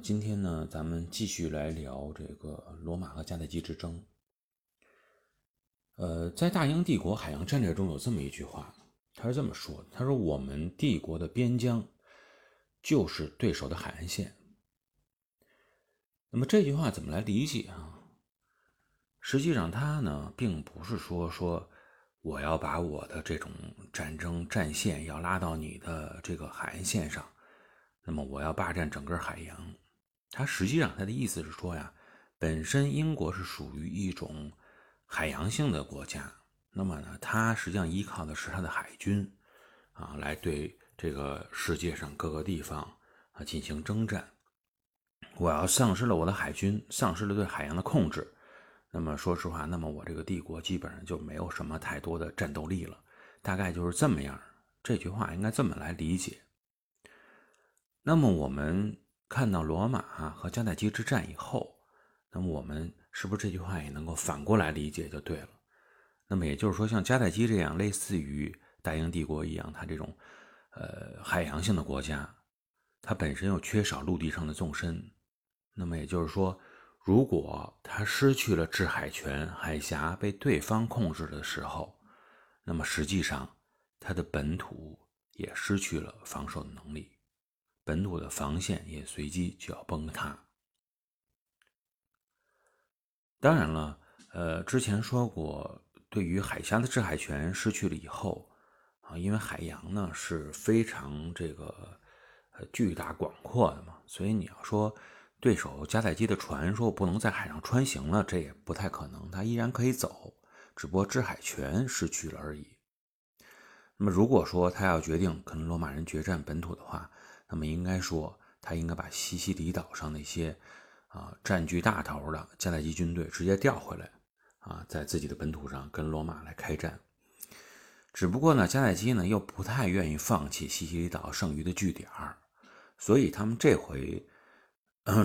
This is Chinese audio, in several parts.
今天呢，咱们继续来聊这个罗马和迦太基之争。在大英帝国海洋战略中有这么一句话，他是这么说的，他说我们帝国的边疆就是对手的海岸线。那么这句话怎么来理解啊？实际上他呢，并不是说我要把我的这种战争战线要拉到你的这个海岸线上，那么我要霸占整个海洋。他实际上他的意思是说呀，本身英国是属于一种海洋性的国家，那么呢，他实际上依靠的是他的海军啊，来对这个世界上各个地方啊进行征战。我要丧失了我的海军，丧失了对海洋的控制，那么说实话，那么我这个帝国基本上就没有什么太多的战斗力了，大概就是这么样。这句话应该这么来理解。那么我们看到罗马和迦太基之战以后，那么我们是不是这句话也能够反过来理解就对了？那么也就是说，像迦太基这样类似于大英帝国一样，它这种海洋性的国家，它本身又缺少陆地上的纵深，那么也就是说，如果他失去了制海权，海峡被对方控制的时候，那么实际上他的本土也失去了防守的能力，本土的防线也随即就要崩塌。当然了，之前说过，对于海峡的制海权失去了以后啊，因为海洋呢是非常这个巨大广阔的嘛，所以你要说对手迦太基的船说不能在海上穿行了，这也不太可能，它依然可以走，只不过制海权失去了而已。那么如果说他要决定跟罗马人决战本土的话，那么应该说他应该把西西里岛上那些占据大头的迦太基军队直接调回来在自己的本土上跟罗马来开战。只不过呢，迦太基呢又不太愿意放弃西西里岛剩余的据点，所以他们这回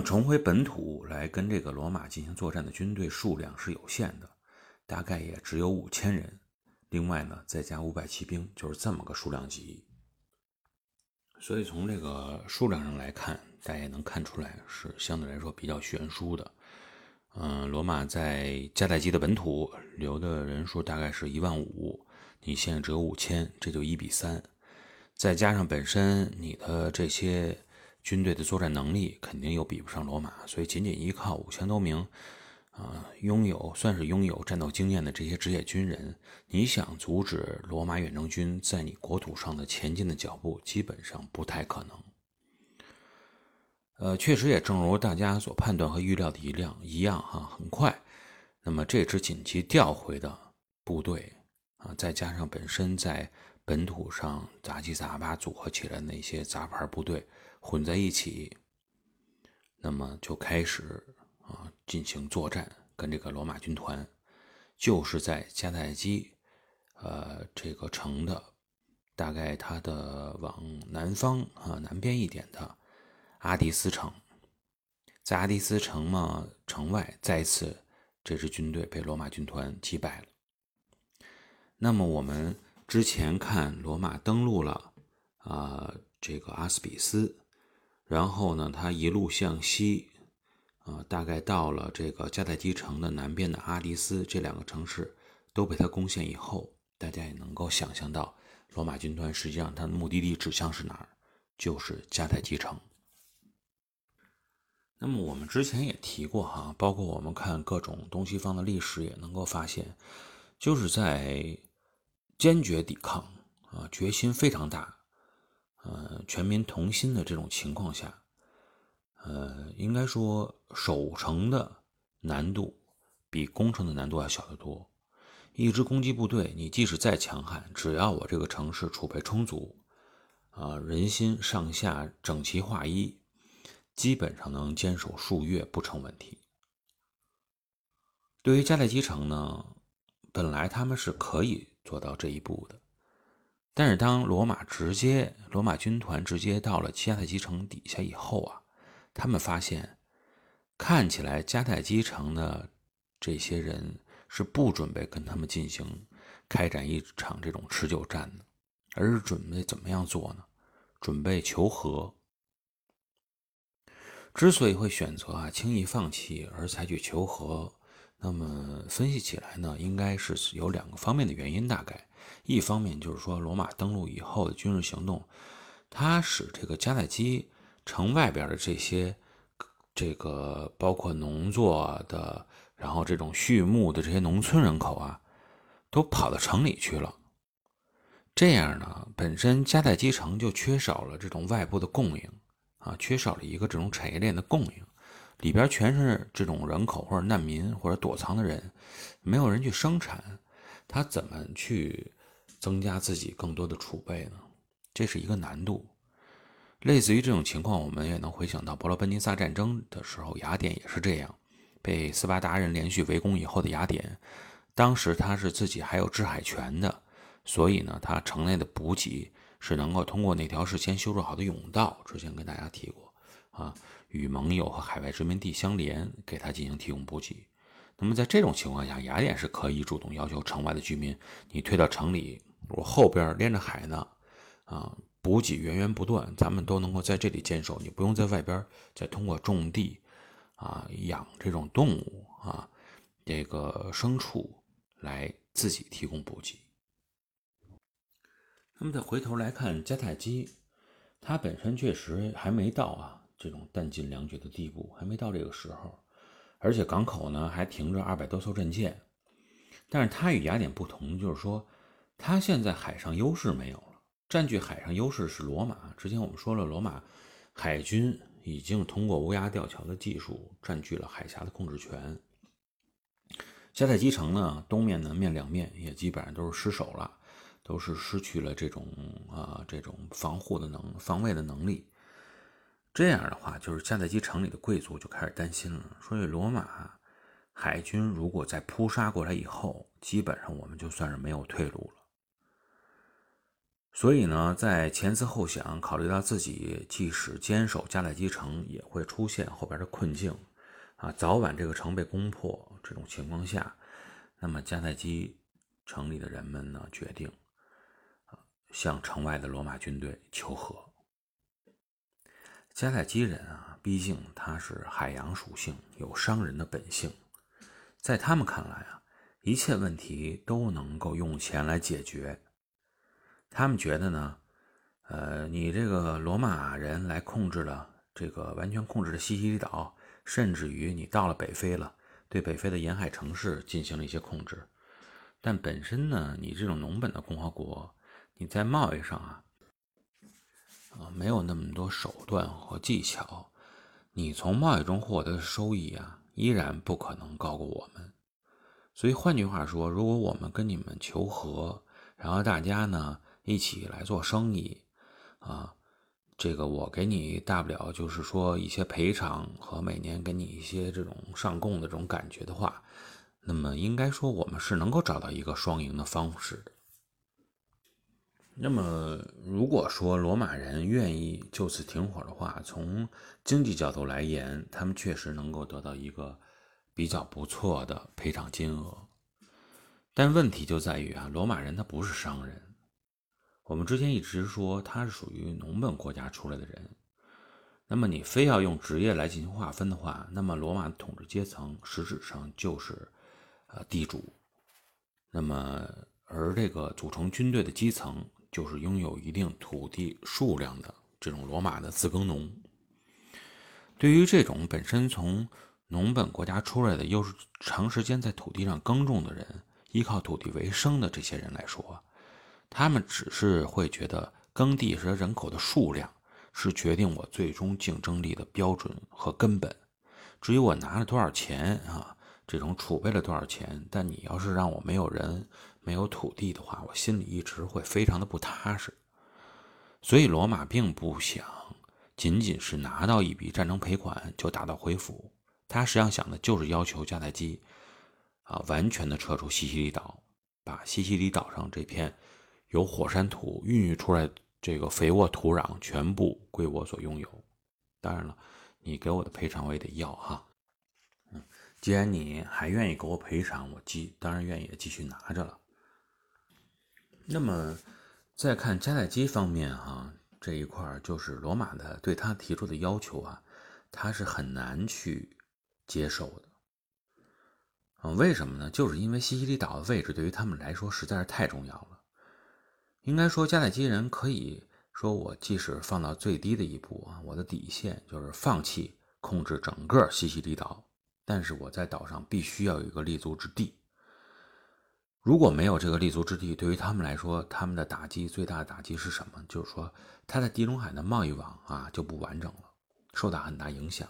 重回本土来跟这个罗马进行作战的军队数量是有限的，大概也只有5000人，另外呢再加500骑兵，就是这么个数量级。所以从这个数量上来看，大家也能看出来是相对来说比较悬殊的。罗马在迦太基的本土留的人数大概是15000，你现在只有5000，这就1比3，再加上本身你的这些军队的作战能力肯定又比不上罗马，所以仅仅依靠5000多名算是拥有战斗经验的这些职业军人，你想阻止罗马远征军在你国土上的前进的脚步，基本上不太可能。确实也正如大家所判断和预料的一样很快，那么这支紧急调回的部队再加上本身在本土上杂七杂八组合起来的那些杂牌部队混在一起，那么就开始进行作战，跟这个罗马军团就是在迦太基这个城的大概它的往南方南边一点的阿迪斯城。在阿迪斯城嘛城外，再次这支军队被罗马军团击败了。那么我们之前看罗马登陆了这个阿斯比斯，然后呢它一路向西大概到了这个迦太基城的南边的阿迪斯，这两个城市都被他攻陷以后，大家也能够想象到罗马军团实际上它的目的地指向是哪儿，就是迦太基城。那么我们之前也提过包括我们看各种东西方的历史也能够发现，就是在坚决抵抗决心非常大全民同心的这种情况下，应该说守城的难度比攻城的难度要小得多。一支攻击部队，你即使再强悍，只要我这个城市储备充足人心上下整齐划一，基本上能坚守数月不成问题。对于迦太基城呢，本来他们是可以做到这一步的，但是当罗马军团直接到了迦太基城底下以后他们发现，看起来迦太基城的这些人是不准备跟他们进行开展一场这种持久战的，而是准备怎么样做呢？准备求和。之所以会选择轻易放弃而采取求和，那么分析起来呢，应该是有两个方面的原因。大概一方面就是说，罗马登陆以后的军事行动，它使这个迦太基城外边的这些包括农作的，然后这种畜牧的这些农村人口都跑到城里去了。这样呢，本身迦太基城就缺少了这种外部的供应缺少了一个这种产业链的供应，里边全是这种人口或者难民或者躲藏的人，没有人去生产，他怎么去增加自己更多的储备呢？这是一个难度。类似于这种情况，我们也能回想到伯罗奔尼撒战争的时候，雅典也是这样，被斯巴达人连续围攻以后的雅典，当时他是自己还有制海权的，所以呢，他城内的补给是能够通过那条事先修筑好的甬道，之前跟大家提过与盟友和海外殖民地相连，给他进行提供补给。那么在这种情况下，雅典是可以主动要求城外的居民，你退到城里，我后边连着海呢补给源源不断，咱们都能够在这里坚守，你不用在外边再通过种地养这种动物这个牲畜来自己提供补给。那么再回头来看迦太基，它本身确实还没到这种弹尽粮绝的地步，还没到这个时候，而且港口呢还停着200多艘战舰。但是它与雅典不同，就是说它现在海上优势没有了，占据海上优势是罗马。之前我们说了，罗马海军已经通过乌鸦吊桥的技术占据了海峡的控制权。迦太基城呢，东面南面两面也基本上都是失守了，都是失去了这种防卫的能力。这样的话，就是迦太基城里的贵族就开始担心了，所以罗马海军如果再扑杀过来以后，基本上我们就算是没有退路了。所以呢，在前思后想，考虑到自己即使坚守迦太基城也会出现后边的困境早晚这个城被攻破，这种情况下，那么迦太基城里的人们呢，决定向城外的罗马军队求和。迦太基人毕竟他是海洋属性，有商人的本性，在他们看来一切问题都能够用钱来解决。他们觉得呢，你这个罗马人来控制了完全控制了西西里岛，甚至于你到了北非了，对北非的沿海城市进行了一些控制，但本身呢，你这种农本的共和国，你在贸易上没有那么多手段和技巧，你从贸易中获得的收益依然不可能高过我们。所以换句话说，如果我们跟你们求和，然后大家呢一起来做生意我给你大不了就是说一些赔偿和每年给你一些这种上供的这种感觉的话，那么应该说我们是能够找到一个双赢的方式的。那么如果说罗马人愿意就此停火的话，从经济角度来言，他们确实能够得到一个比较不错的赔偿金额。但问题就在于罗马人他不是商人，我们之前一直说他是属于农本国家出来的人，那么你非要用职业来进行划分的话，那么罗马的统治阶层实质上就是地主，那么而这个组成军队的基层就是拥有一定土地数量的这种罗马的自耕农。对于这种本身从农本国家出来的，又是长时间在土地上耕种的人，依靠土地为生的这些人来说，他们只是会觉得耕地和人口的数量是决定我最终竞争力的标准和根本。至于我拿了多少钱这种储备了多少钱，但你要是让我没有人没有土地的话，我心里一直会非常的不踏实。所以罗马并不想仅仅是拿到一笔战争赔款就达到恢复，他实际上想的就是要求迦太基完全的撤出西西里岛，把西西里岛上这片由火山土孕育出来这个肥沃土壤全部归我所拥有。当然了，你给我的赔偿我也得要既然你还愿意给我赔偿，我当然愿意继续拿着了。那么再看迦太基方面这一块，就是罗马的对他提出的要求他是很难去接受的。为什么呢？就是因为西西里岛的位置对于他们来说实在是太重要了。应该说迦太基人可以说，我即使放到最低的一步啊，我的底线就是放弃控制整个西西里岛，但是我在岛上必须要有一个立足之地。如果没有这个立足之地，对于他们来说，他们的打击，最大的打击是什么？就是说他在地中海的贸易网啊就不完整了，受到很大影响。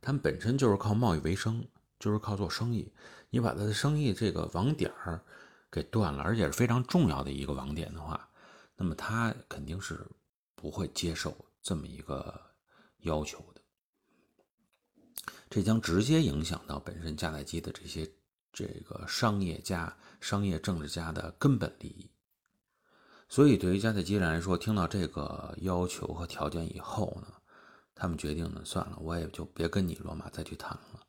他们本身就是靠贸易为生，就是靠做生意，你把他的生意这个网点给断了，而且是非常重要的一个网点的话，那么他肯定是不会接受这么一个要求的。这将直接影响到本身迦太基的这些商业家、商业政治家的根本利益。所以对于迦太基人来说，听到这个要求和条件以后呢，他们决定呢，算了，我也就别跟你罗马再去谈了。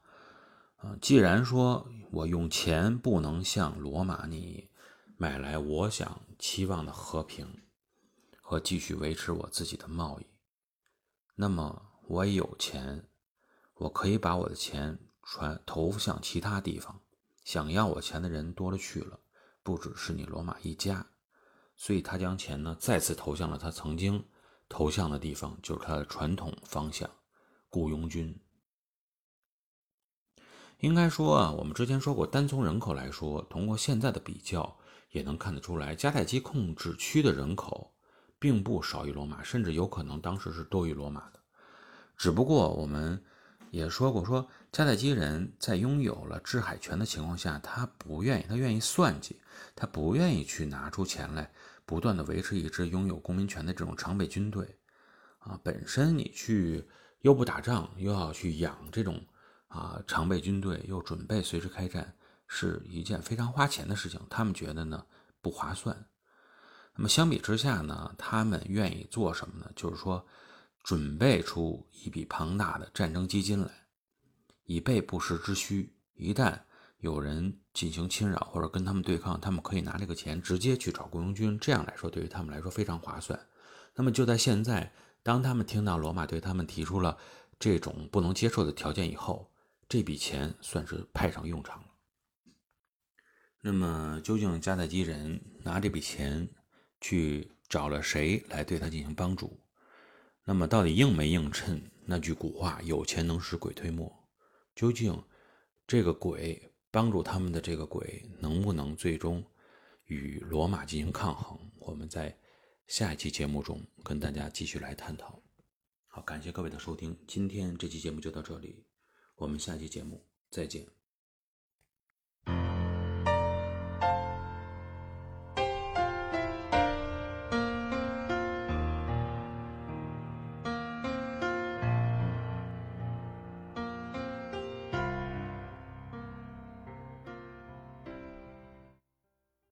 既然说我用钱不能向罗马你买来我想期望的和平和继续维持我自己的贸易，那么我也有钱，我可以把我的钱投向其他地方，想要我钱的人多了去了，不只是你罗马一家。所以他将钱呢再次投向了他曾经投向的地方，就是他的传统方向雇佣军。应该说啊，我们之前说过，单从人口来说，通过现在的比较也能看得出来，迦太基控制区的人口并不少于罗马，甚至有可能当时是多于罗马的。只不过我们也说过，说迦太基人在拥有了制海权的情况下，他愿意算计，他不愿意去拿出钱来不断的维持一支拥有公民权的这种常备军队啊。本身你去又不打仗，又要去养这种常备军队，又准备随时开战，是一件非常花钱的事情，他们觉得呢不划算。那么相比之下呢，他们愿意做什么呢？就是说准备出一笔庞大的战争基金来，以备不时之需，一旦有人进行侵扰或者跟他们对抗，他们可以拿这个钱直接去找雇佣军，这样来说对于他们来说非常划算。那么就在现在，当他们听到罗马对他们提出了这种不能接受的条件以后，这笔钱算是派上用场了。那么究竟迦太基人拿这笔钱去找了谁来对他进行帮助？那么到底应没应衬那句古话，有钱能使鬼推磨？究竟这个鬼帮助他们的这个鬼能不能最终与罗马进行抗衡？我们在下一期节目中跟大家继续来探讨。好，感谢各位的收听，今天这期节目就到这里，我们下期节目再见。